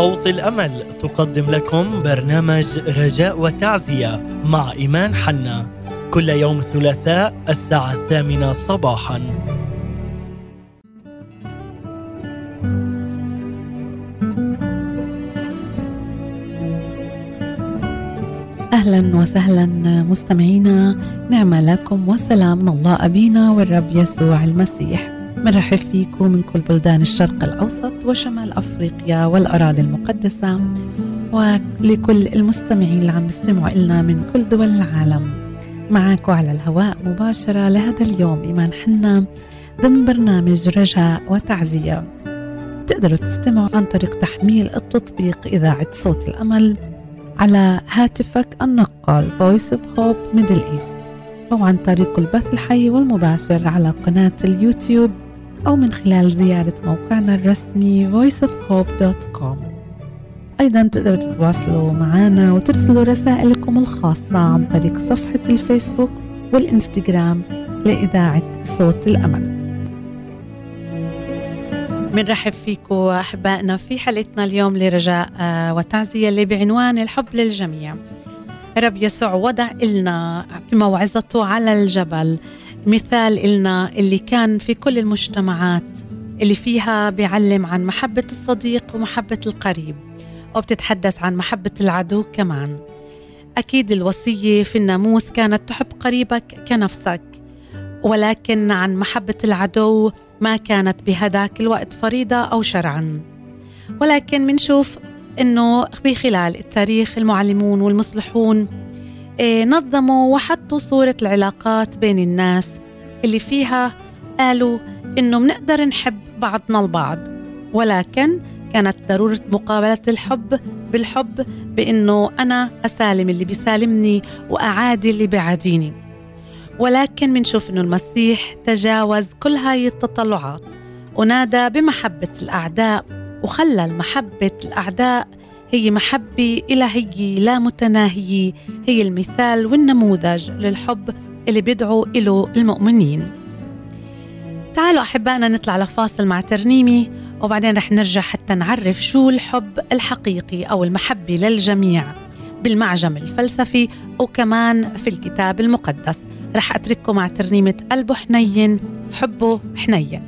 صوت الأمل تقدم لكم برنامج رجاء وتعزية مع إيمان حنا كل يوم ثلاثاء الساعة 8 صباحا. أهلا وسهلا مستمعينا، نعمة لكم والسلام من الله أبينا والرب يسوع المسيح. مرحب فيكم من كل بلدان الشرق الأوسط وشمال أفريقيا والأراضي المقدسة، ولكل المستمعين اللي عم بيستمعوا إلنا من كل دول العالم. معاكم على الهواء مباشرة لهذا اليوم إيمان حنا ضمن برنامج رجاء وتعزية. تقدروا تستمعوا عن طريق تحميل التطبيق إذاعة صوت الأمل على هاتفك النقال Voice of Hope Middle East، أو عن طريق البث الحي والمباشر على قناة اليوتيوب، أو من خلال زيارة موقعنا الرسمي voiceofhope.com. أيضا تقدروا تتواصلوا معنا وترسلوا رسائلكم الخاصة عن طريق صفحة الفيسبوك والإنستغرام لإذاعة صوت الأمل. منرحب فيكم أحبائنا في حلقتنا اليوم لرجاء وتعزية اللي بعنوان الحب للجميع. رب يسوع وضع إلنا في موعظته على الجبل مثال إلنا اللي كان في كل المجتمعات اللي فيها بيعلم عن محبة الصديق ومحبة القريب، وبتتحدث عن محبة العدو كمان. أكيد الوصية في الناموس كانت تحب قريبك كنفسك، ولكن عن محبة العدو ما كانت بهداك الوقت فريضة أو شرعا. ولكن منشوف إنه بخلال التاريخ المعلمون والمصلحون نظموا وحطوا صورة العلاقات بين الناس اللي فيها قالوا إنه منقدر نحب بعضنا البعض، ولكن كانت ضرورة مقابلة الحب بالحب، بإنه أنا أسالم اللي بيسالمني وأعادي اللي بيعاديني. ولكن منشوف إنه المسيح تجاوز كل هاي التطلعات ونادى بمحبة الأعداء، وخلى محبة الأعداء هي محبة إلهية لا متناهية، هي المثال والنموذج للحب اللي بيدعو إله المؤمنين. تعالوا أحبائنا نطلع لفاصل مع ترنيمي وبعدين رح نرجع حتى نعرف شو الحب الحقيقي أو المحبة للجميع بالمعجم الفلسفي وكمان في الكتاب المقدس. رح أترككم مع ترنيمة قلبه حنين حبه حنين.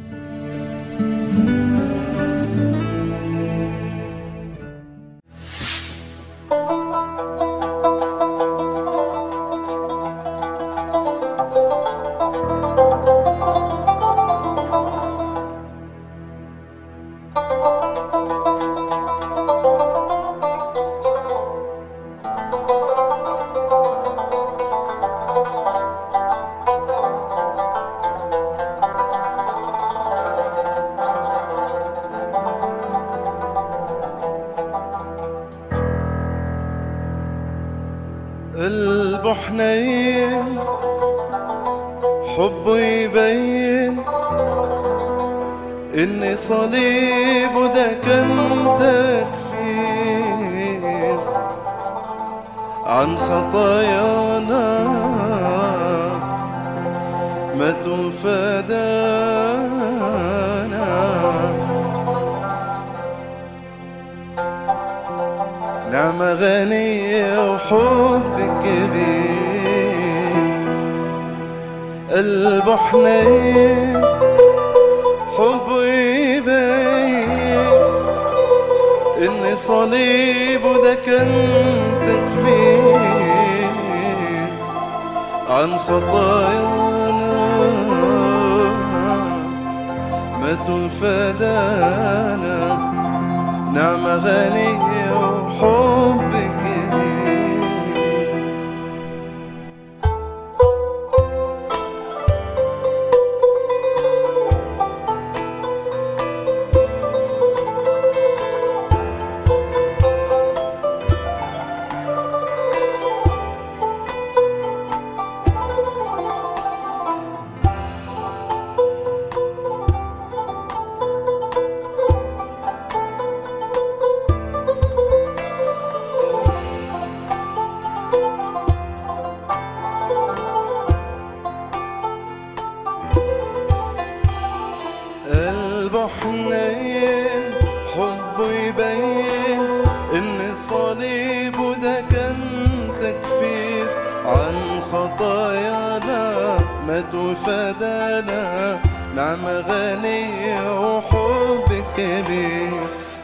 فدانا، نعم غني وحب كبير،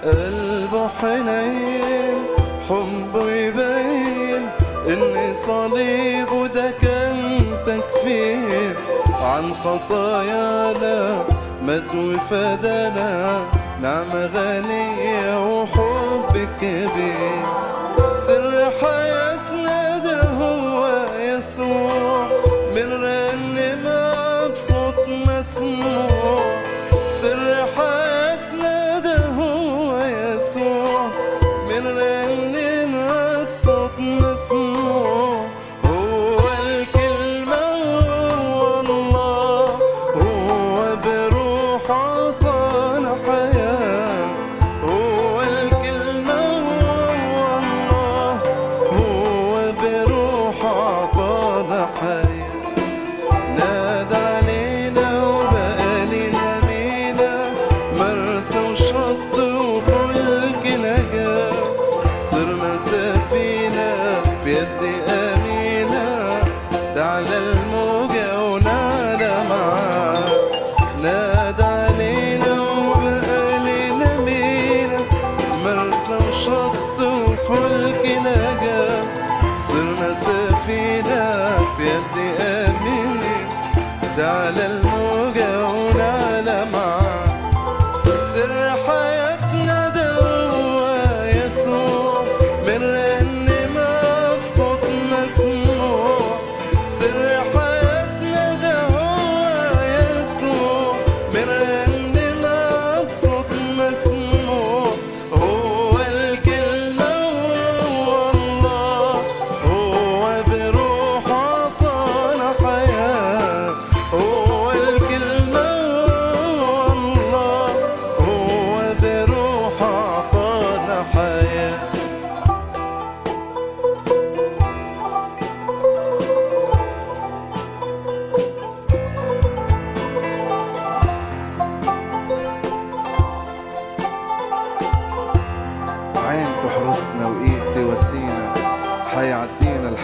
قلبه حنين حبه يبين، إن صليبه ده كان تكفير، عن خطايانا مات وفدانا، نعم غني وحب كبير، سر حياتنا ده هو يسوع، بنرنمها بصوت مسموع، سر حياتنا ده هو يسوع، بنرنمها بصوت مسموع، هو الكلمة هو الله، هو بروح عطانا حياة، هو الكلمة هو الله، هو بروح عطانا حياة. على الموجة ونعلى معاه، سر حياتنا ده هو يسوع، بنرنمها بصوت مسموع، سر حياتنا ده هو يسوع، بنرنمها بصوت مسموع، هو الكلمة هو الله، هو بروح عطانا حياة،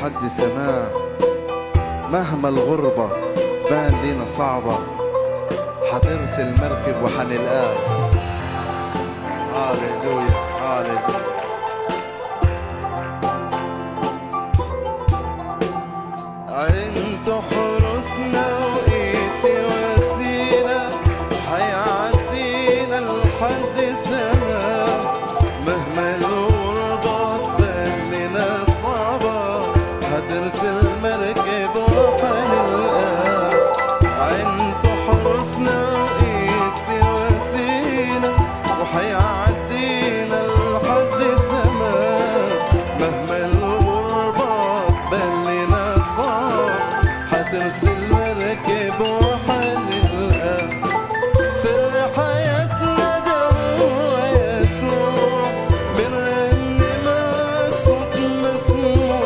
حد سماع مهما الغربة تبان لينا صعبة، هترسل مركب وحنلقاه. هاليلويا هاليلويا. انتوا حرسنا وايد وسيلة، هيعدينا لحد سماع، مهما الغربة تبان لينا صعبة، هترسل مركب وحنلقاها، انتوا حرسنا وايدي وسيلة، وحيعدينا لحد السماء، مهما الغربة تبان لنا صعب، هترسل مركب وحنلقاها، سر حياتنا ده هو يسوع، بنرنمها بصوت مسموع،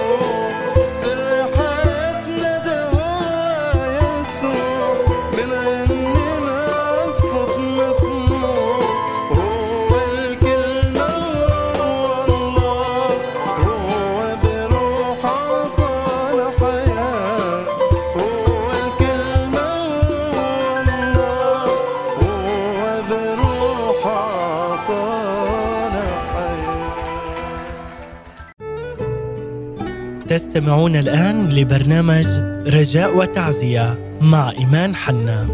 تستمعون الآن لبرنامج رجاء وتعزية مع إيمان حنا.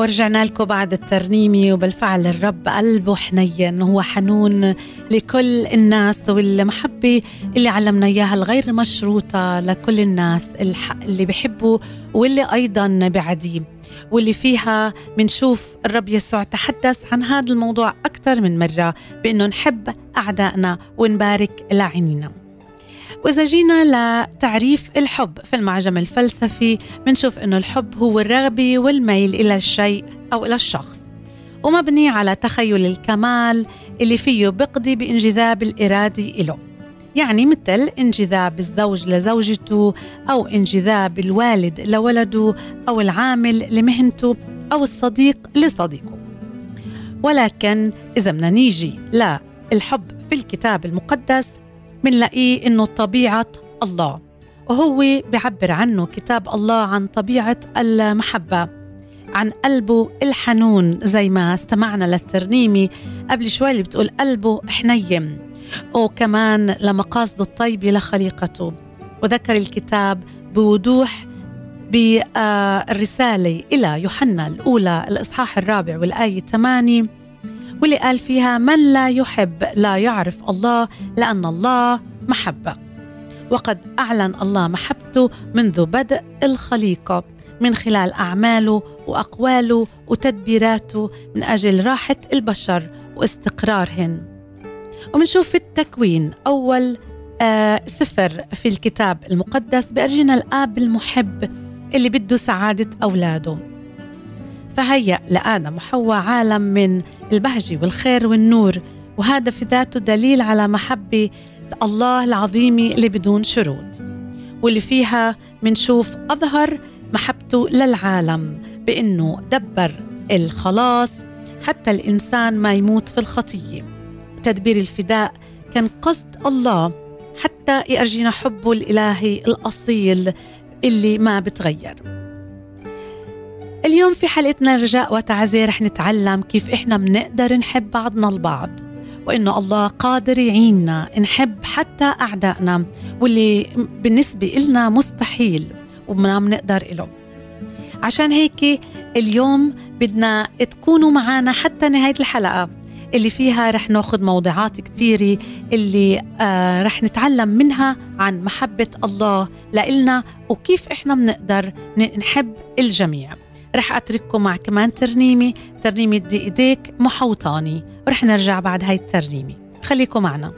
ورجعنا لكم بعد الترنيمة، وبالفعل الرب قلبه حنين، هو حنون لكل الناس، والمحبة اللي علمنا إياها الغير مشروطة لكل الناس اللي بيحبوا واللي أيضا بعديه، واللي فيها منشوف الرب يسوع تحدث عن هذا الموضوع أكثر من مرة، بأنه نحب أعدائنا ونبارك لاعينينا. وإذا جينا لتعريف الحب في المعجم الفلسفي، منشوف أنه الحب هو الرغبة والميل إلى الشيء أو إلى الشخص، ومبني على تخيل الكمال اللي فيه بقضي بانجذاب الإرادة إله، يعني مثل انجذاب الزوج لزوجته، أو انجذاب الوالد لولده، أو العامل لمهنته، أو الصديق لصديقه. ولكن إذا بدنا نيجي للحب في الكتاب المقدس منلاقيه إنه طبيعة الله، وهو بيعبر عنه كتاب الله عن طبيعة المحبة، عن قلبه الحنون، زي ما استمعنا للترنيمة قبل شوي اللي بتقول قلبه حنين، وكمان لمقاصده الطيبة لخليقته. وذكر الكتاب بوضوح بالرسالة إلى يوحنا الأولى الإصحاح 4 والآية 8 واللي قال فيها: من لا يحب لا يعرف الله، لأن الله محبة، وقد أعلن الله محبته منذ بدء الخليقة من خلال أعماله وأقواله وتدبيراته من أجل راحة البشر واستقرارهن. ومنشوف في التكوين أول سفر في الكتاب المقدس بأرجينا الآب المحب اللي بده سعادة أولاده، فهيأ لآدم وحواء عالم من البهجة والخير والنور، وهذا في ذاته دليل على محبة الله العظيمة اللي بدون شروط، واللي فيها منشوف أظهر محبته للعالم بأنه دبر الخلاص حتى الإنسان ما يموت في الخطية. تدبير الفداء كان قصد الله حتى يأرجينا حبه الإلهي الأصيل اللي ما بتغير. اليوم في حلقتنا رجاء وتعزير رح نتعلم كيف إحنا بنقدر نحب بعضنا البعض، وإنه الله قادر يعيننا نحب حتى أعدائنا واللي بالنسبة إلنا مستحيل وما بنقدر إله. عشان هيك اليوم بدنا تكونوا معنا حتى نهاية الحلقة اللي فيها رح ناخد موضوعات كتيرة اللي رح نتعلم منها عن محبة الله لإلنا وكيف إحنا بنقدر نحب الجميع. رح أترككم مع كمان ترنيمة دي إيديك محوطاني، ورح نرجع بعد هاي الترنيمة، خليكم معنا.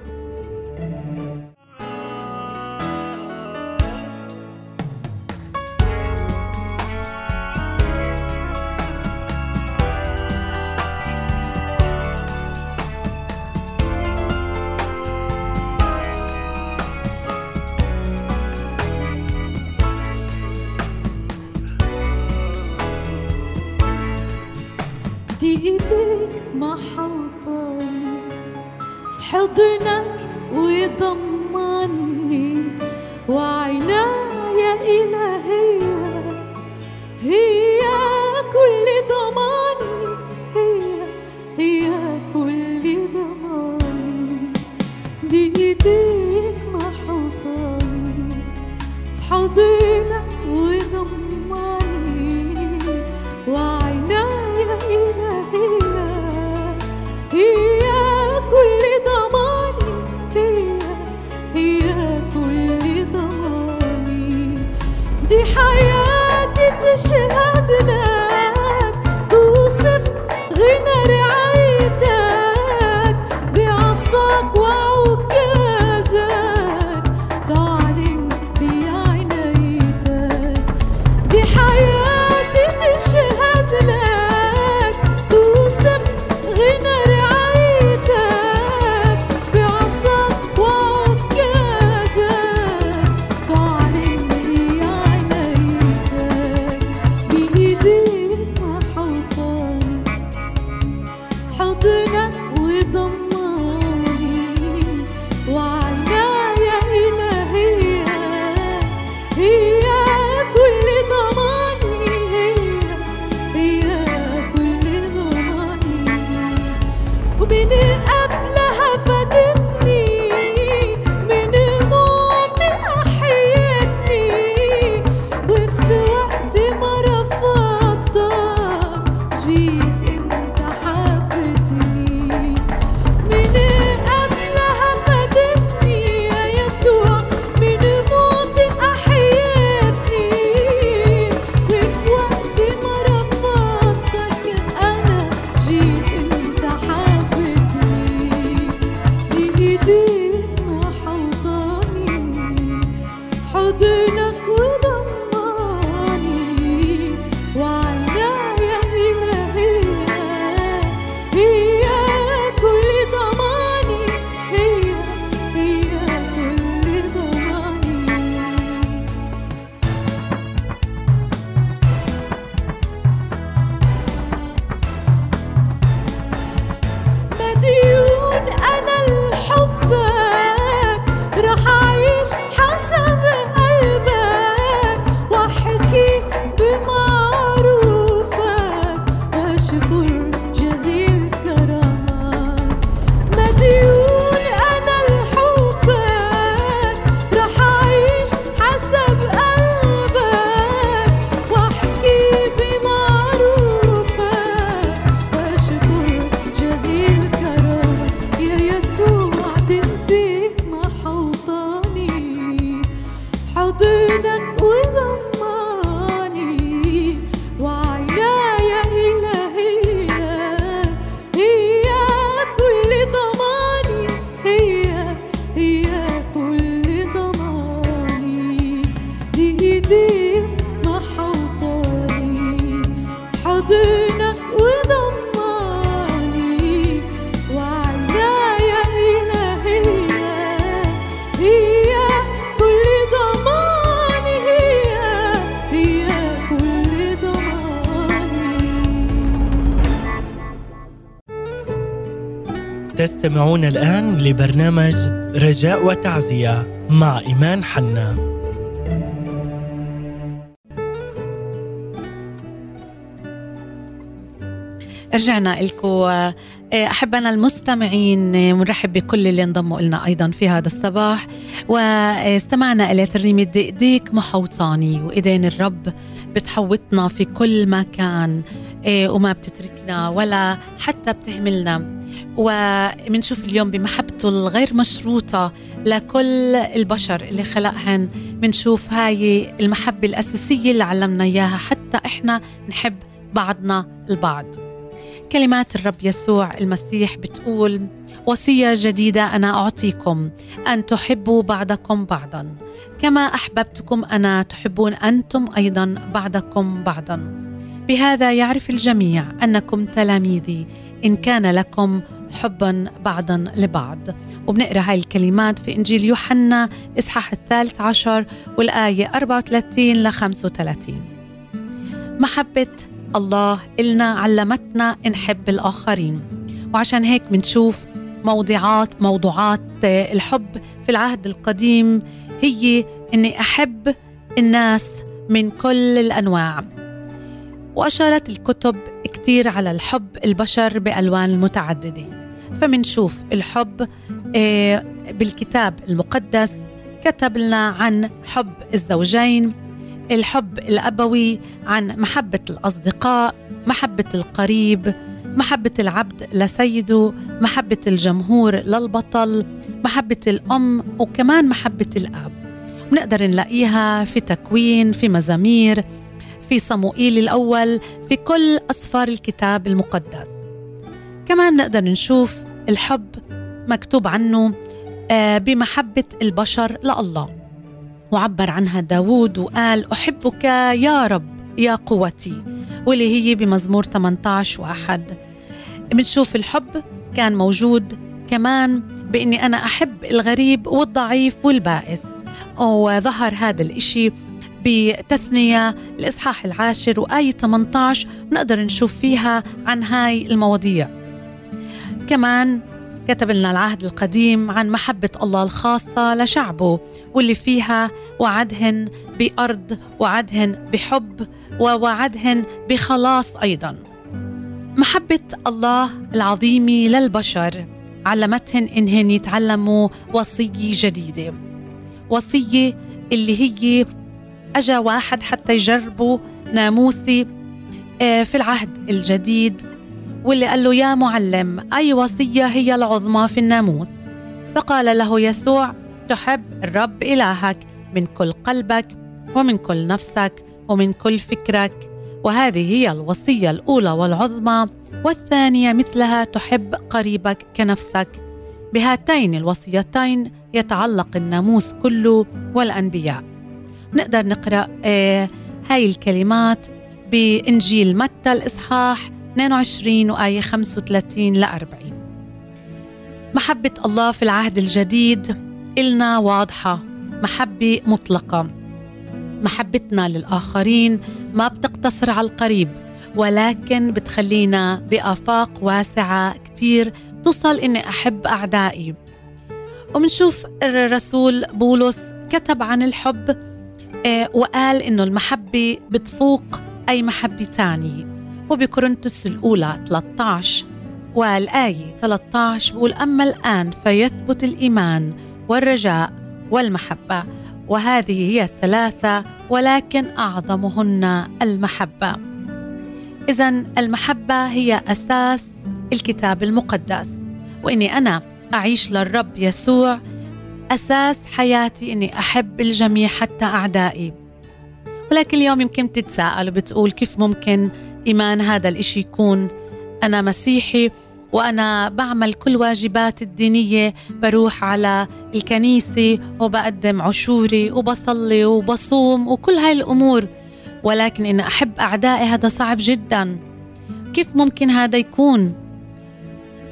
تستمعون الآن لبرنامج رجاء وتعزية مع إيمان حنا. رجعنا لكم أحبنا المستمعين، نرحب بكل اللي انضموا لنا أيضا في هذا الصباح، واستمعنا إلى ترنيمة دقديك محوطاني، وإيدين الرب بتحوطنا في كل مكان وما بتتركنا ولا حتى بتهملنا، ومنشوف اليوم بمحبته الغير مشروطة لكل البشر اللي خلقهن، منشوف هاي المحبة الأساسية اللي علمنا إياها حتى إحنا نحب بعضنا البعض. كلمات الرب يسوع المسيح بتقول: وصية جديدة أنا أعطيكم، أن تحبوا بعضكم بعضا كما أحببتكم أنا، تحبون أنتم أيضا بعضكم بعضا، بهذا يعرف الجميع أنكم تلاميذي إن كان لكم حبا بعضا لبعض. وبنقرأ هاي الكلمات في إنجيل يوحنا إصحاح 13 والآية 34-35. محبة الله إلنا علمتنا نحب الآخرين، وعشان هيك منشوف موضوعات الحب في العهد القديم هي إني أحب الناس من كل الأنواع. وأشارت الكتب كتير على الحب البشر بألوان متعددة، فمنشوف الحب بالكتاب المقدس كتب لنا عن حب الزوجين، الحب الأبوي عن محبة الأصدقاء، محبة القريب، محبة العبد لسيده، محبة الجمهور للبطل، محبة الأم، وكمان محبة الأب. ونقدر نلاقيها في تكوين، في مزامير، في صموئيل الأول، في كل أسفار الكتاب المقدس. كمان نقدر نشوف الحب مكتوب عنه بمحبة البشر لله، وعبر عنها داود وقال: أحبك يا رب يا قوتي، واللي هي بمزمور 18:1. بنشوف الحب كان موجود كمان بإني أنا أحب الغريب والضعيف والبائس، وظهر هذا الإشي بتثنية الإصحاح 10 وآية 18، ونقدر نشوف فيها عن هاي المواضيع. كمان كتب لنا العهد القديم عن محبة الله الخاصة لشعبه، واللي فيها وعدهن بأرض، وعدهن بحب، ووعدهن بخلاص أيضا. محبة الله العظيمة للبشر علمتهن إنهن يتعلموا وصية جديدة، وصية اللي هي أجا واحد حتى يجربه ناموسي في العهد الجديد، واللي قال له: يا معلم، أي وصية هي العظمى في الناموس؟ فقال له يسوع: تحب الرب إلهك من كل قلبك ومن كل نفسك ومن كل فكرك، وهذه هي الوصية الأولى والعظمى، والثانية مثلها تحب قريبك كنفسك. بهاتين الوصيتين يتعلق الناموس كله والأنبياء. نقدر نقرأ هاي الكلمات بإنجيل متى الإصحاح 22 وآية 35-40. محبة الله في العهد الجديد إلنا واضحة، محبة مطلقة، محبتنا للآخرين ما بتقتصر على القريب، ولكن بتخلينا بآفاق واسعة كتير توصل إني أحب أعدائي. ومنشوف الرسول بولس كتب عن الحب وقال إنه المحبة بتفوق أي محبة تانية، وبكورنثوس الأولى 13 والآية 13 بقول: أما الآن فيثبت الإيمان والرجاء والمحبة، وهذه هي الثلاثة ولكن أعظمهن المحبة. إذن المحبة هي أساس الكتاب المقدس، وإني أنا أعيش للرب يسوع أساس حياتي إني أحب الجميع حتى أعدائي. ولكن اليوم يمكن تتساءل وبتقول: كيف ممكن إيمان هذا الإشي يكون؟ أنا مسيحي وأنا بعمل كل واجباتي الدينية، بروح على الكنيسة وبقدم عشوري وبصلي وبصوم وكل هاي الأمور، ولكن إن أحب أعدائي هذا صعب جدا. كيف ممكن هذا يكون؟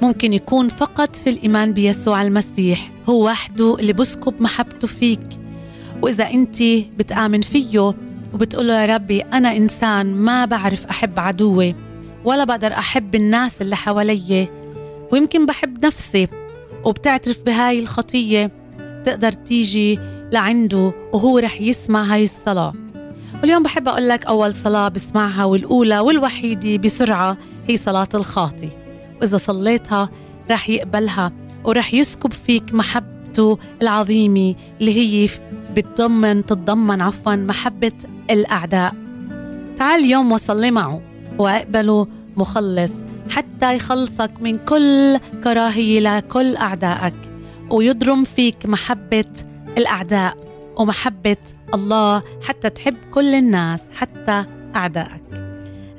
ممكن يكون فقط في الإيمان بيسوع المسيح، هو وحده اللي بسكب محبته فيك. وإذا أنت بتآمن فيه وبتقول له: يا ربي أنا إنسان ما بعرف أحب عدوي، ولا بقدر أحب الناس اللي حوالي، ويمكن بحب نفسي وبتعترف بهاي الخطية، بتقدر تيجي لعنده وهو رح يسمع هاي الصلاة. واليوم بحب أقول لك أول صلاة بسمعها والأولى والوحيدة بسرعة هي صلاة الخاطي، وإذا صليتها رح يقبلها ورح يسكب فيك محبته العظيمة اللي هي تتضمن محبة الأعداء. تعال اليوم وصلي معه وأقبله مخلص حتى يخلصك من كل كراهية لكل أعدائك، ويضرم فيك محبة الأعداء ومحبة الله حتى تحب كل الناس حتى أعدائك.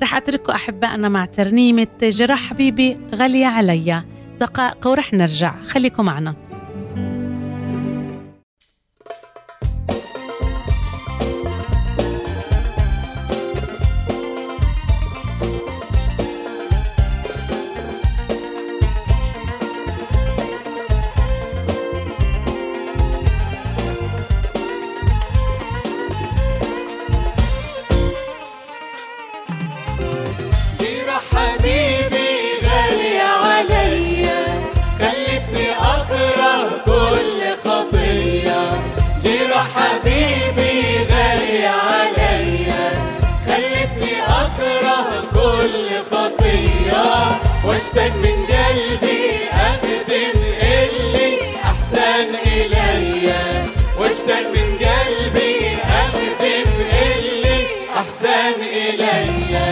رح أتركوا أحبائنا مع ترنيمة جرح حبيبي غالية عليا، دقائق ورح نرجع، خليكم معنا. واشتاق من قلبي أخدم اللي أحسن إليا، واشتاق من قلبي أخدم اللي أحسن إليا.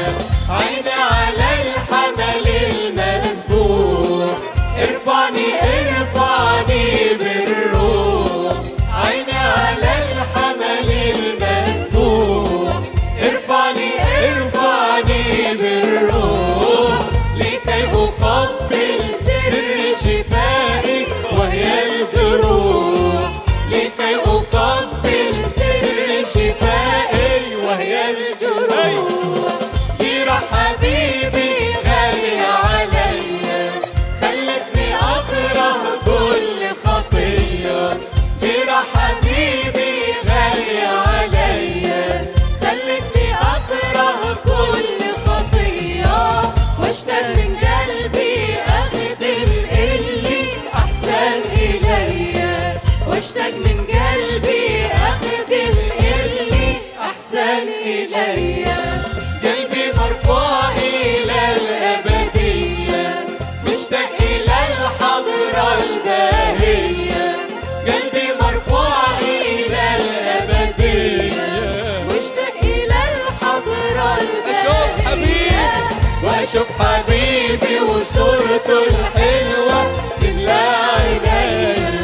عيني على الحمل المسبوح ارفعني ارفعني بالروح، عيني على الحمل المسبوح ارفعني ارفعني بالروح، أقبل سر شفائي وهي الجروح، لكي أقبل سر شفائي وهي الجروح. جرح حبيبي غالي عليا خلتني أكره كل خطية، جرح حبيبي غالي عليا خلتني أكره كل خطية، واشتاق من واشتاق من قلبي أخدم اللي أحسن إليا. قلبي مرفوع إلى الأبدية مشتاق إلى الحضرة الباهية، قلبي مرفوع إلى الأبدية مشتاق إلى الحضرة الباهية، وأشوف حبيبي وصورته الحلوة تملا عيني،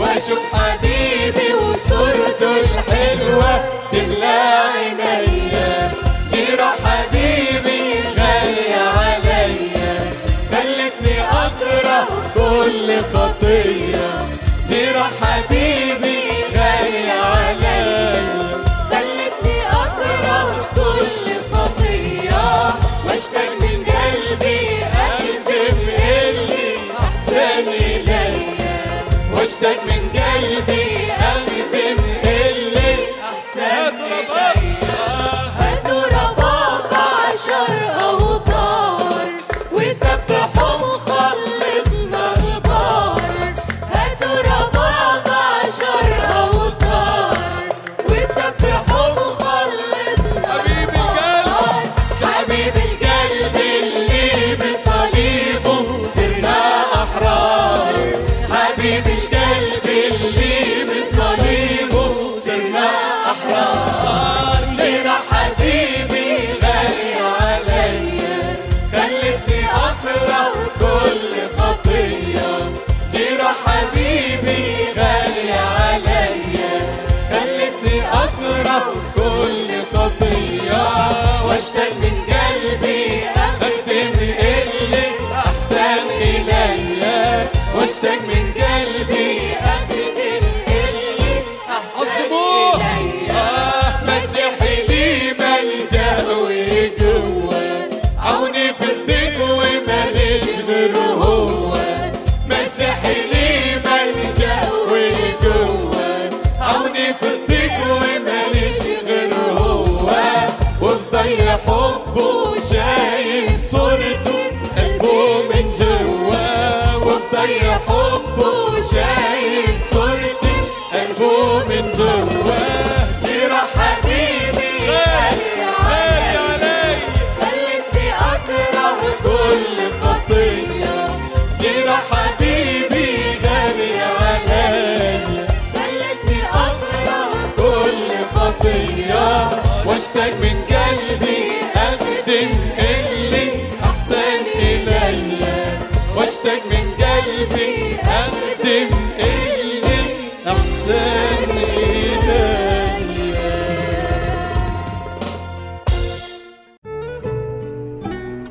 واشوف حبيبي وصورته الحلوة تملا عينيا. جرح حبيبي غالي عليا خلتني أكره كل خطية، جرح حبيبي غالي عليا خلتني أكره كل خطية، واشتاق من قلبي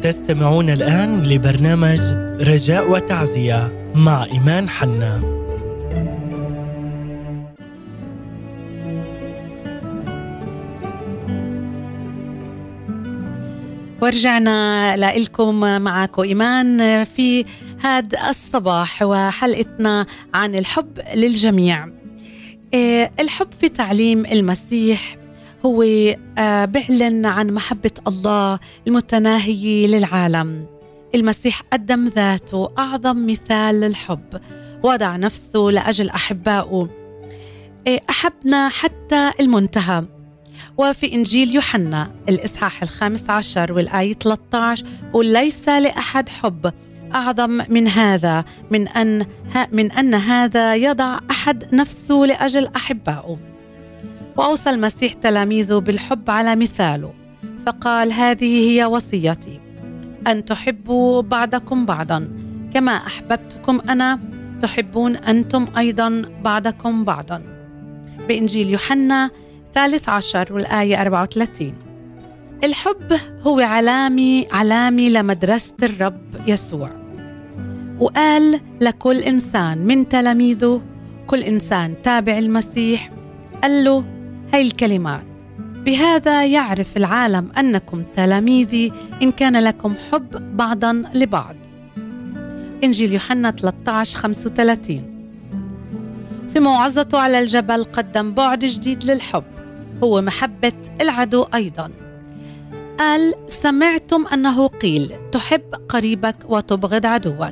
تستمعون الآن لبرنامج رجاء وتعزية مع إيمان حنا. ورجعنا لكم معكم إيمان في هذا الصباح وحلقتنا عن الحب للجميع. الحب في تعليم المسيح هو بيعلن عن محبة الله المتناهية للعالم. المسيح قدم ذاته أعظم مثال للحب، وضع نفسه لأجل أحبائه، أحبنا حتى المنتهى. وفي إنجيل يوحنا الإصحاح 15 والآية 13: وليس لأحد حب أعظم من هذا من أن هذا يضع أحد نفسه لأجل أحبائه. وأوصى المسيح تلاميذه بالحب على مثاله، فقال: هذه هي وصيتي، أن تحبوا بعضكم بعضا كما أحببتكم أنا، تحبون أنتم أيضا بعضكم بعضا. بإنجيل يوحنا 13 والآية 34. الحب هو علامي لمدرسة الرب يسوع، وقال لكل إنسان من تلاميذه، كل إنسان تابع المسيح، قال له هاي الكلمات: بهذا يعرف العالم أنكم تلاميذي، إن كان لكم حب بعضا لبعض. إنجيل يوحنا 13:35. في موعظته على الجبل قدم بعد جديد للحب، هو محبة العدو أيضا. قال: سمعتم أنه قيل تحب قريبك وتبغض عدوك،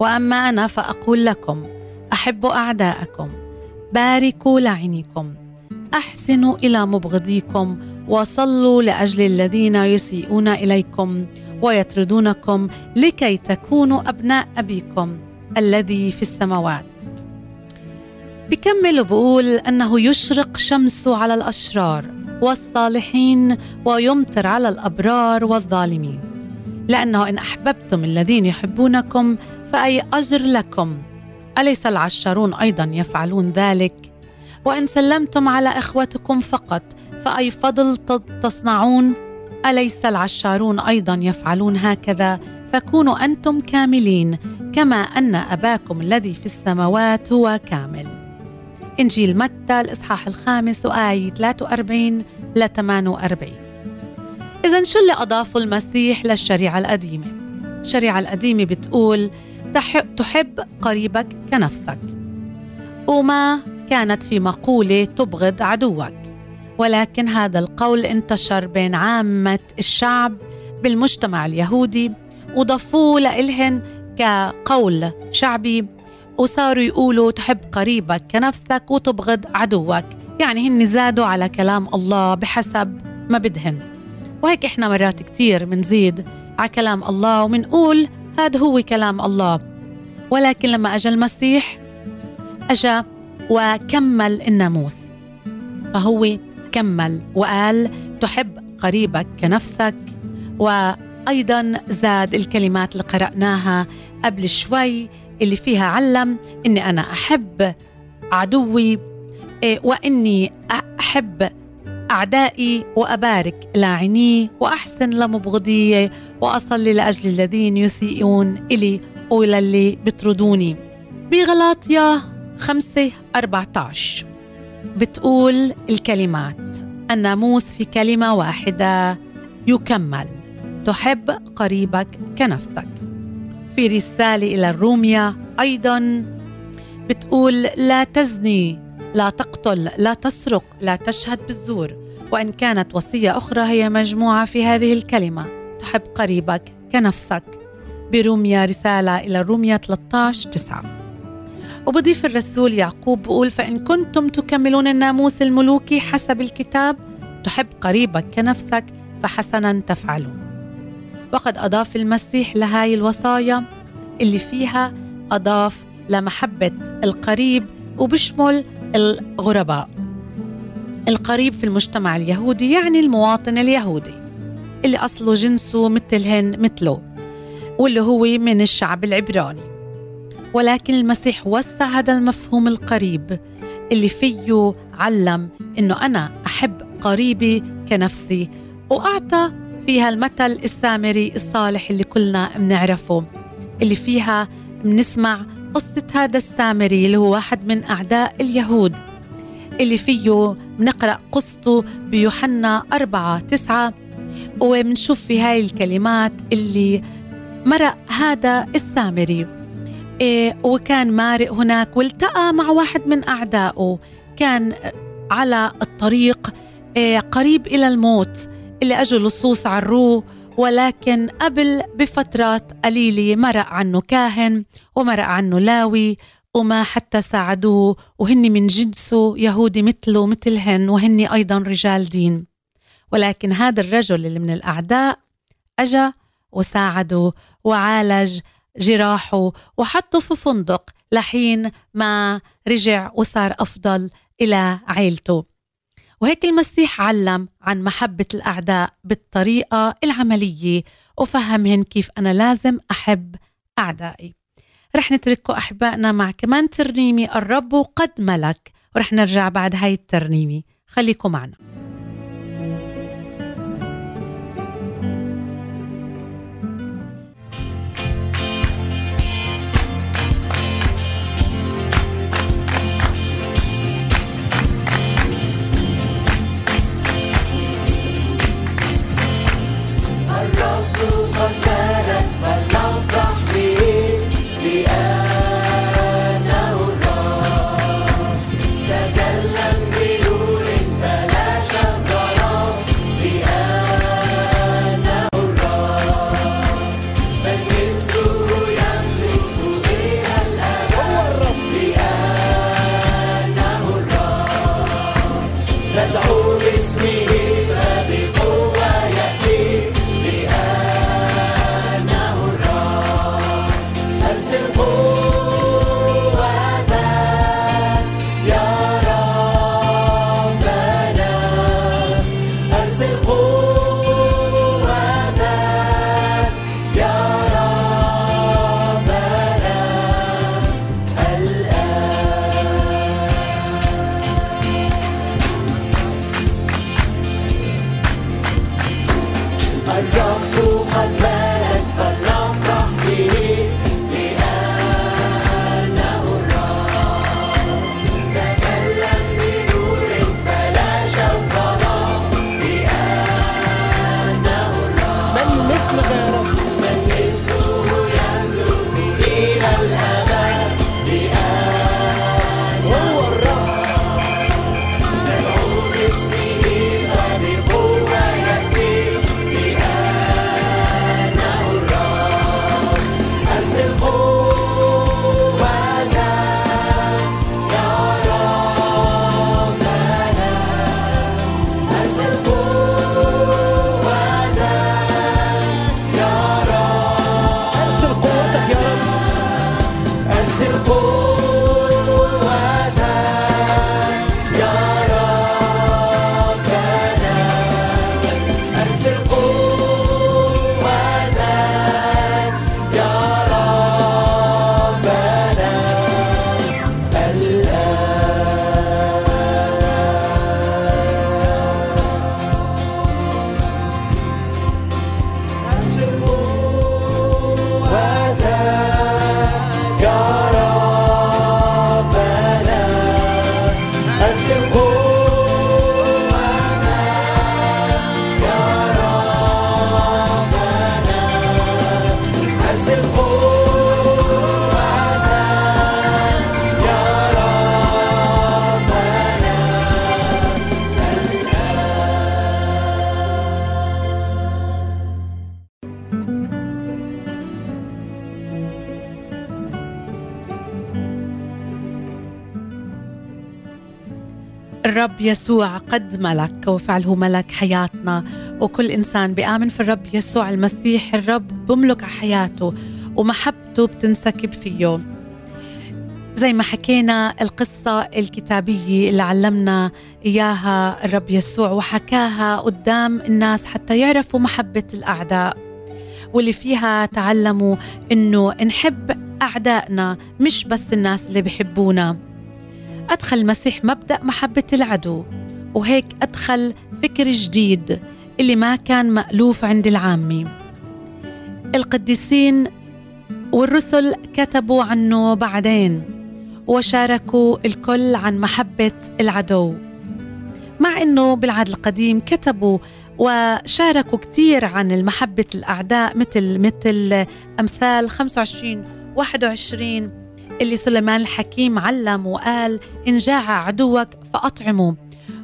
وأما أنا فأقول لكم أحبوا أعداءكم، باركوا لعينكم، أحسنوا إلى مبغضيكم، وصلوا لأجل الذين يسيئون إليكم ويطردونكم، لكي تكونوا أبناء أبيكم الذي في السماوات. بكمل وبقول أنه يشرق شمسه على الأشرار والصالحين، ويمطر على الأبرار والظالمين، لأنه إن أحببتم الذين يحبونكم فأي أجر لكم، أليس العشرون أيضا يفعلون ذلك؟ وإن سلمتم على إخوتكم فقط فأي فضل تصنعون، أليس العشرون أيضا يفعلون هكذا؟ فكونوا أنتم كاملين كما أن أباكم الذي في السماوات هو كامل. إنجيل متى الإصحاح 5 وآية 43-48. إذن شو اللي أضافه المسيح للشريعة القديمة؟ الشريعة القديمة بتقول تحب قريبك كنفسك، وما كانت في مقولة تبغض عدوك، ولكن هذا القول انتشر بين عامة الشعب بالمجتمع اليهودي، وضفوه لإلهن كقول شعبي، وصاروا يقولوا تحب قريبك كنفسك وتبغض عدوك. يعني هن زادوا على كلام الله بحسب ما بدهن، وهيك إحنا مرات كتير منزيد على كلام الله ومنقول هذا هو كلام الله، ولكن لما أجا المسيح أجا وكمل الناموس، فهو كمل وقال تحب قريبك كنفسك، وأيضا زاد الكلمات اللي قرأناها قبل شوي اللي فيها علم إني أنا أحب عدوي، وإني أحب أعدائي، وأبارك لاعنيه، وأحسن لمبغضيه، وأصلي لأجل الذين يسيئون إلي وللي بطردوني. بغلاطيا 5:14 بتقول الكلمات: الناموس في كلمة واحدة يكمل، تحب قريبك كنفسك. في رسالة إلى الرومية أيضا بتقول: لا تزني، لا تقتل، لا تسرق، لا تشهد بالزور. وإن كانت وصية أخرى هي مجموعة في هذه الكلمة: تحب قريبك كنفسك. برومية رسالة إلى الرومية 13:9. وبضيف الرسول يعقوب بقول: فإن كنتم تكملون الناموس الملوكي حسب الكتاب، تحب قريبك كنفسك، فحسنا تفعلون. وقد أضاف المسيح لهاي الوصايا اللي فيها أضاف لمحبة القريب، وبشمل الغرباء. القريب في المجتمع اليهودي يعني المواطن اليهودي اللي أصله جنسه مثله، واللي هو من الشعب العبراني. ولكن المسيح وسع هذا المفهوم القريب اللي فيه علم إنه أنا أحب قريبي كنفسي، وأعطى فيها المثل السامري الصالح اللي كلنا بنعرفه، اللي فيها بنسمع قصة هذا السامري اللي هو واحد من أعداء اليهود، اللي فيه بنقرأ قصته بيوحنا 4:9، وبنشوف في هاي الكلمات اللي مرق هذا السامري وكان مارق هناك والتقى مع واحد من أعدائه، كان على الطريق قريب إلى الموت، اللي أجوا اللصوص عروه، ولكن قبل بفترات قليلة مرق عنه كاهن ومرق عنه لاوي، وما حتى ساعدوه، وهن من جنسه يهودي مثله مثلهن، وهن أيضا رجال دين. ولكن هذا الرجل اللي من الأعداء أجا وساعده وعالج جراحه وحطه في فندق لحين ما رجع وصار أفضل إلى عائلته. وهيك المسيح علم عن محبة الأعداء بالطريقة العملية، وفهمهن كيف أنا لازم أحب أعدائي. رح نتركوا أحبائنا مع كمان ترنيمة الرب قد ملك، ورح نرجع بعد هاي الترنيمة، خليكم معنا. الرب يسوع قد ملك، وفعله ملك حياتنا، وكل إنسان بيآمن في الرب يسوع المسيح الرب بملك على حياته ومحبته بتنسكب فيه. زي ما حكينا القصة الكتابية اللي علمنا إياها الرب يسوع وحكاها قدام الناس حتى يعرفوا محبة الأعداء، واللي فيها تعلموا إنه نحب أعدائنا مش بس الناس اللي بيحبونا. أدخل المسيح مبدأ محبة العدو، وهيك أدخل فكر جديد اللي ما كان مألوف عند العامي. القديسين والرسل كتبوا عنه بعدين وشاركوا الكل عن محبة العدو، مع أنه بالعهد القديم كتبوا وشاركوا كتير عن المحبة الأعداء، مثل أمثال 25-21 اللي سليمان الحكيم علم وقال إن جاع عدوك فأطعمه.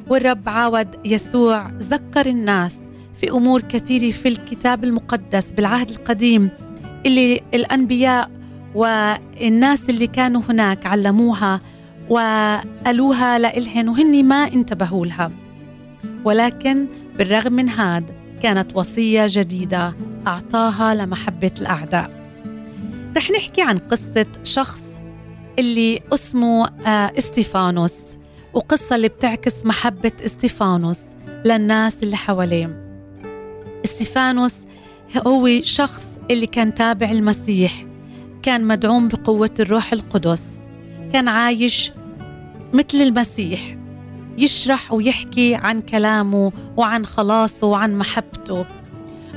والرب عاود يسوع ذكر الناس في أمور كثيرة في الكتاب المقدس بالعهد القديم اللي الأنبياء والناس اللي كانوا هناك علموها وقالوها لإلهن وهن ما انتبهوا لها، ولكن بالرغم من هذا كانت وصية جديدة أعطاها لمحبة الأعداء. رح نحكي عن قصة شخص اللي اسمه استفانوس، وقصة اللي بتعكس محبة استفانوس للناس اللي حواليه. استفانوس هو شخص اللي كان تابع المسيح، كان مدعوم بقوة الروح القدس، كان عايش مثل المسيح، يشرح ويحكي عن كلامه وعن خلاصه وعن محبته.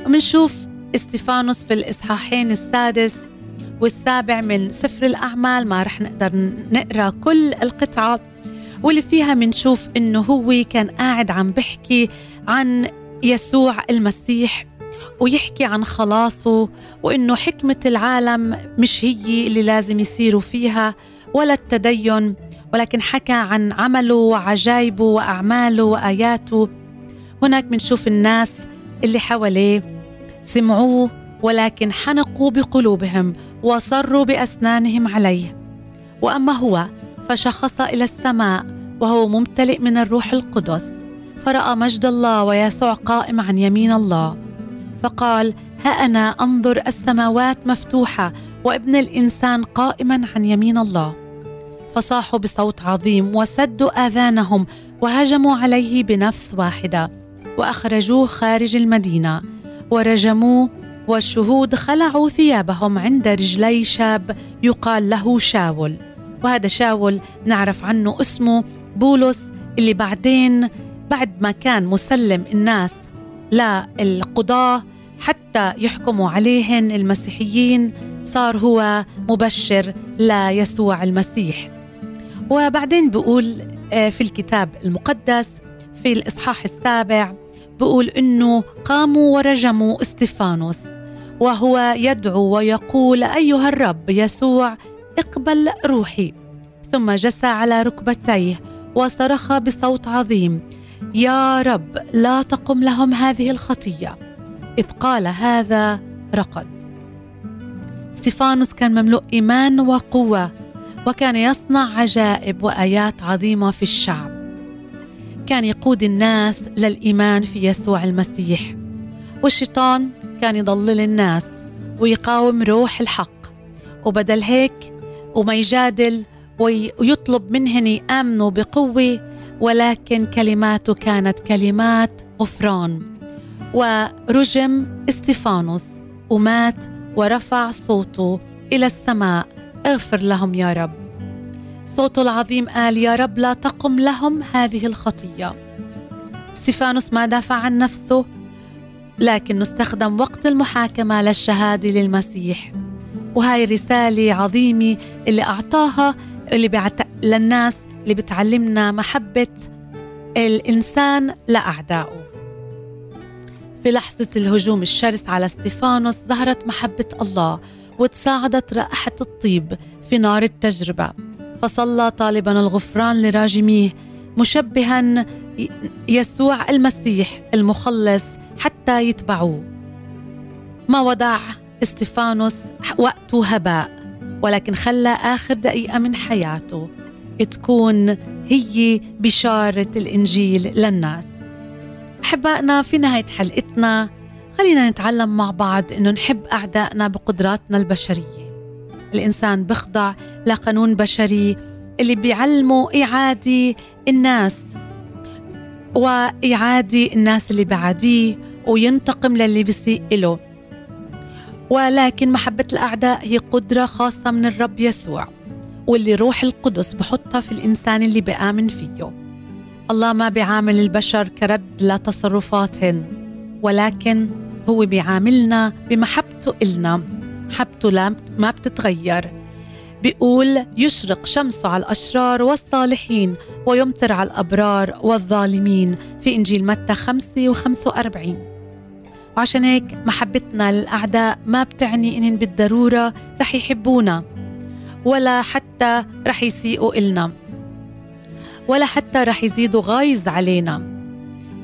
ومنشوف استفانوس في الإصحاحين 6 و7 من سفر الأعمال، ما رح نقدر نقرأ كل القطعة واللي فيها منشوف إنه هو كان قاعد عم بحكي عن يسوع المسيح ويحكي عن خلاصه، وإنه حكمة العالم مش هي اللي لازم يسيروا فيها ولا التدين، ولكن حكى عن عمله وعجائبه وأعماله وآياته. هناك منشوف الناس اللي حواليه سمعوه ولكن حنقوا بقلوبهم وصروا بأسنانهم عليه، وأما هو فشخص إلى السماء وهو ممتلئ من الروح القدس، فرأى مجد الله ويسوع قائم عن يمين الله، فقال: ها أنا أنظر السماوات مفتوحة وابن الإنسان قائما عن يمين الله. فصاحوا بصوت عظيم وسدوا آذانهم وهجموا عليه بنفس واحدة، وأخرجوه خارج المدينة ورجموه، والشهود خلعوا ثيابهم عند رجلي شاب يقال له شاول. وهذا شاول نعرف عنه اسمه بولس، اللي بعدين بعد ما كان مسلم الناس للقضاة حتى يحكموا عليهن المسيحيين، صار هو مبشر ليسوع المسيح. وبعدين بقول في الكتاب المقدس في الإصحاح 7 بقول إنه قاموا ورجموا استفانوس وهو يدعو ويقول: أيها الرب يسوع اقبل روحي. ثم جسى على ركبتيه وصرخ بصوت عظيم: يا رب لا تقم لهم هذه الخطية، إذ قال هذا رقد. استفانوس كان مملوء إيمان وقوة، وكان يصنع عجائب وآيات عظيمة في الشعب، كان يقود الناس للإيمان في يسوع المسيح. والشيطان كان يضلل الناس ويقاوم روح الحق، وبدل هيك وما يجادل ويطلب منهن يآمنوا بقوة، ولكن كلماته كانت كلمات غفران. ورجم استفانوس ومات ورفع صوته إلى السماء: اغفر لهم يا رب. صوته العظيم قال: يا رب لا تقم لهم هذه الخطية. استفانوس ما دافع عن نفسه، لكنه استخدم وقت المحاكمة للشهادة للمسيح. وهاي رسالة عظيمة اللي أعطاها للناس، اللي بتعلمنا محبة الإنسان لأعدائه. في لحظة الهجوم الشرس على استفانوس ظهرت محبة الله وتساعدت رائحة الطيب في نار التجربة، فصلى طالبا الغفران لراجميه، مشبها يسوع المسيح المخلص حتى يتبعوه. ما وضع استفانوس وقته هباء، ولكن خلى آخر دقيقة من حياته تكون هي بشارة الإنجيل للناس. أحبائنا، في نهاية حلقتنا خلينا نتعلم مع بعض إنه نحب أعدائنا بقدراتنا البشرية. الإنسان بخضع لقانون بشري اللي بيعلمه إعادي الناس وإعادي الناس اللي بعاديه، وينتقم للي بيسيء له. ولكن محبة الأعداء هي قدرة خاصة من الرب يسوع، واللي روح القدس بحطها في الإنسان اللي بآمن فيه. الله ما بيعامل البشر كرد لتصرفاتهم، ولكن هو بيعاملنا بمحبته إلنا. محبته ما بتتغير. بيقول يشرق شمسه على الأشرار والصالحين ويمطر على الأبرار والظالمين، في إنجيل متى 5:45. وعشان هيك محبتنا للأعداء ما بتعني إنهم بالضرورة رح يحبونا، ولا حتى رح يسيئوا إلنا، ولا حتى رح يزيدوا غايز علينا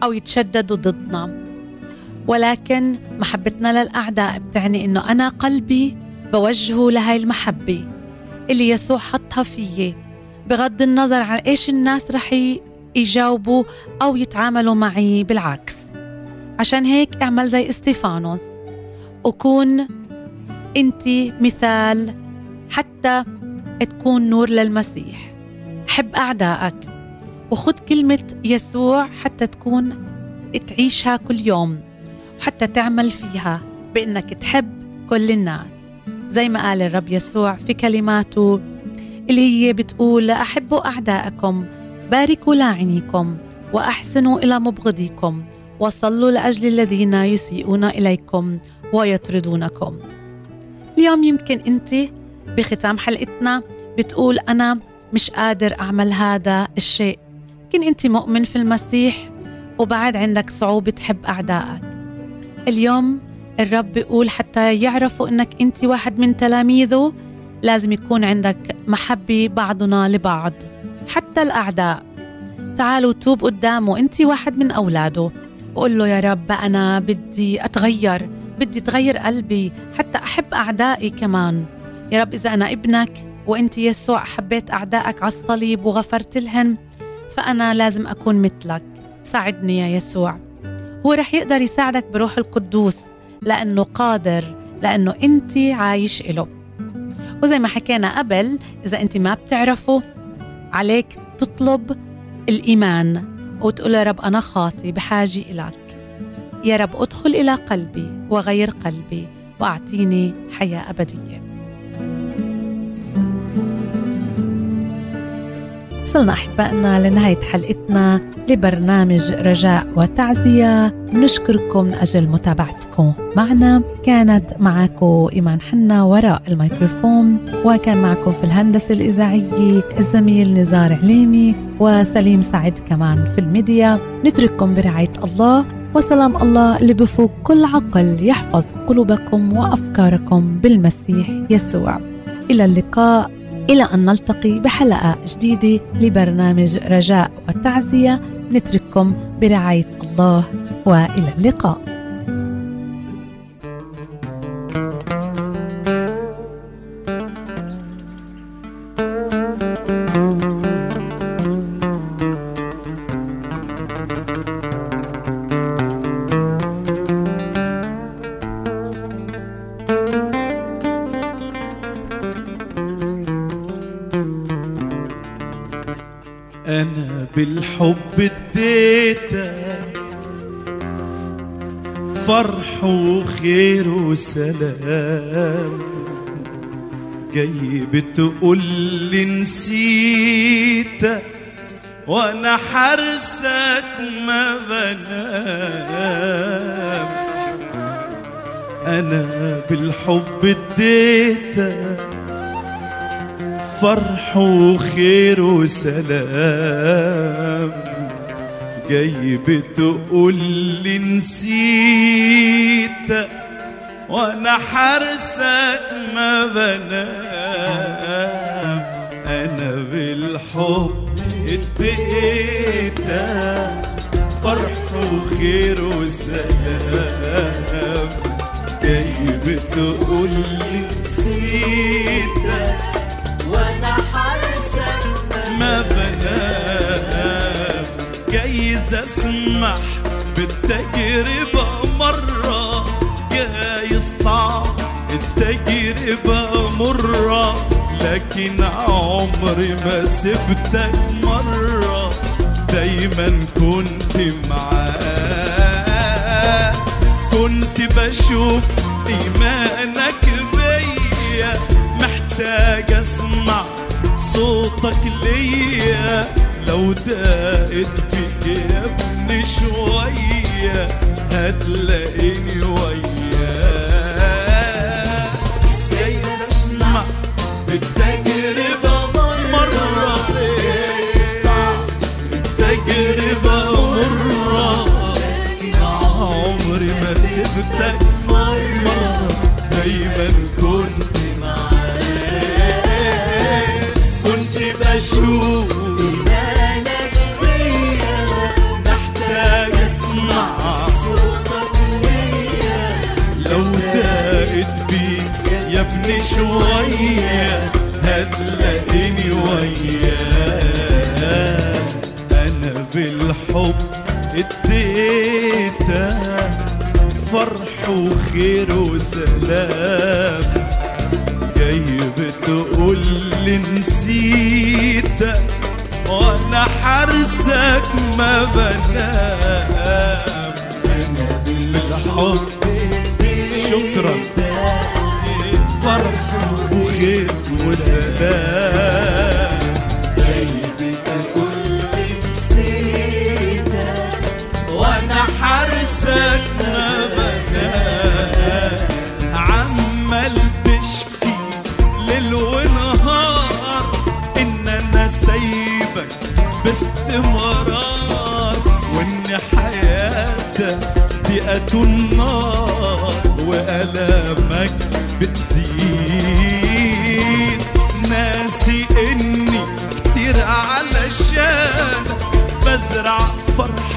أو يتشددوا ضدنا. ولكن محبتنا للأعداء بتعني إنه أنا قلبي بوجهه لهاي المحبة اللي يسوع حطها فيي، بغض النظر عن إيش الناس رح يجاوبوا أو يتعاملوا معي بالعكس. عشان هيك اعمل زي استفانوس، وكون انتي مثال حتى تكون نور للمسيح. حب أعدائك وخد كلمة يسوع حتى تكون تعيشها كل يوم، وحتى تعمل فيها بأنك تحب كل الناس، زي ما قال الرب يسوع في كلماته اللي هي بتقول: أحبوا أعدائكم، باركوا لاعنيكم، وأحسنوا إلى مبغضيكم، وصلوا لأجل الذين يسيئون إليكم ويطردونكم. اليوم يمكن أنت بختام حلقتنا بتقول: أنا مش قادر أعمل هذا الشيء. يمكن أنت مؤمن في المسيح وبعد عندك صعوبة تحب أعدائك. اليوم الرب بيقول حتى يعرفوا أنك أنت واحد من تلاميذه لازم يكون عندك محبة بعضنا لبعض حتى الأعداء. تعالوا توب قدامه، أنت واحد من أولاده، وقول له: يا رب أنا بدي أتغير، بدي تغير قلبي حتى أحب أعدائي كمان. يا رب إذا أنا ابنك وأنت يسوع حبيت أعدائك على الصليب وغفرت لهم، فأنا لازم أكون مثلك. ساعدني يا يسوع. هو رح يقدر يساعدك بروح القدوس، لأنه قادر، لأنه أنت عايش إله. وزي ما حكينا قبل، إذا أنت ما بتعرفه عليك تطلب الإيمان وتقول: يا رب أنا خاطي، بحاجة إليك. يا رب أدخل إلى قلبي وغير قلبي وأعطيني حياة أبدية. وصلنا أحبائنا لنهاية حلقتنا لبرنامج رجاء وتعزية. نشكركم من أجل متابعتكم معنا. كانت معكم إيمان حنا وراء الميكروفون، وكان معكم في الهندسة الإذاعية الزميل نزار عليمي، وسليم سعيد كمان في الميديا. نترككم برعاية الله، وسلام الله اللي بفوق كل عقل يحفظ قلوبكم وأفكاركم بالمسيح يسوع. إلى اللقاء، إلى أن نلتقي بحلقة جديدة لبرنامج رجاء والتعزية. نترككم برعاية الله، وإلى اللقاء. بالحب اديتك فرح وخير وسلام، جاي بتقول لي نسيتك وانا حارسك ما بنام. انا بالحب اديتك فرح وخير وسلام، جاي بتقول لي نسيتك وانا حارسك ما بنام. انا بالحب اديتك فرح وخير وسلام، جاي بتقول لي نسيتك وانا حارسك ما بنام. جايز اسمح بالتجربة مرة، جايز طعم التجربة مرة، لكن عمري ما سبتك مرة، دايما كنت معاك. كنت بشوف ايمانك بيا، محتاج اسمع صوتك ليا، لو دقت بجبني شوية. فيا هتلاقيني وياك. جاي اسمع بالتجربة مرة، اسمع بالتجربة مرة، عمري ما سبتك مرة، دايما كنت معاك، كنت بشوف شوية هتلاقيني وياه. أنا بالحب اديتك فرح وخير وسلام، جاي بتقول لي نسيتك وأنا حارسك ما بنام. أنا بالحب شكرا فرح وخير وسلام، جاي بتقول لي نسيتك وانا حارسك ما بنام. عمال تشكي ليل ونهار ان انا سايبك باستمرار، وان حياتك دقت النار وألامك بتزيد. ناسي اني كتير علشان بزرع فرح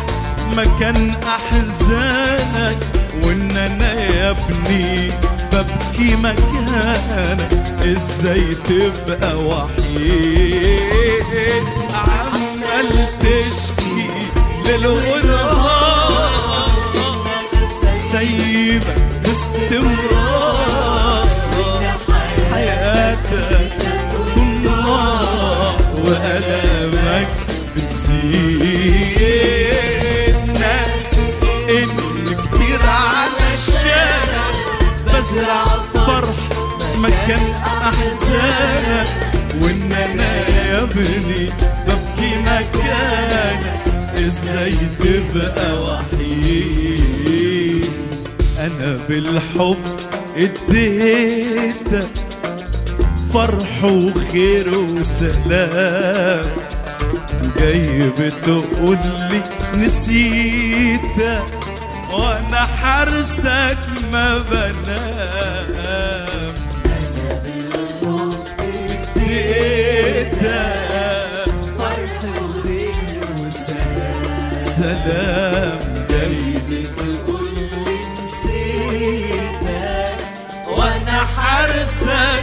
مكان احزانك، وان انا يا ابني ببكي مكانك، ازاي تبقى وحيد. عمال تشكي ليل ونهار سايبك باستمرار، وألامك بتزيد. ناس إني كتير على الشارع بزرع فرح مكان أحزانك، وإن أنا يا ابني ببكي مكانك، إزاي تبقى وحيد. أنا بالحب اديتك فرح وخير وسلام، جاي بتقول لي نسيتك وانا حارسك ما بنام. انا بالحب اديتك فرح وخير وسلام، سلام جاي بتقول لي نسيتك وانا حارسك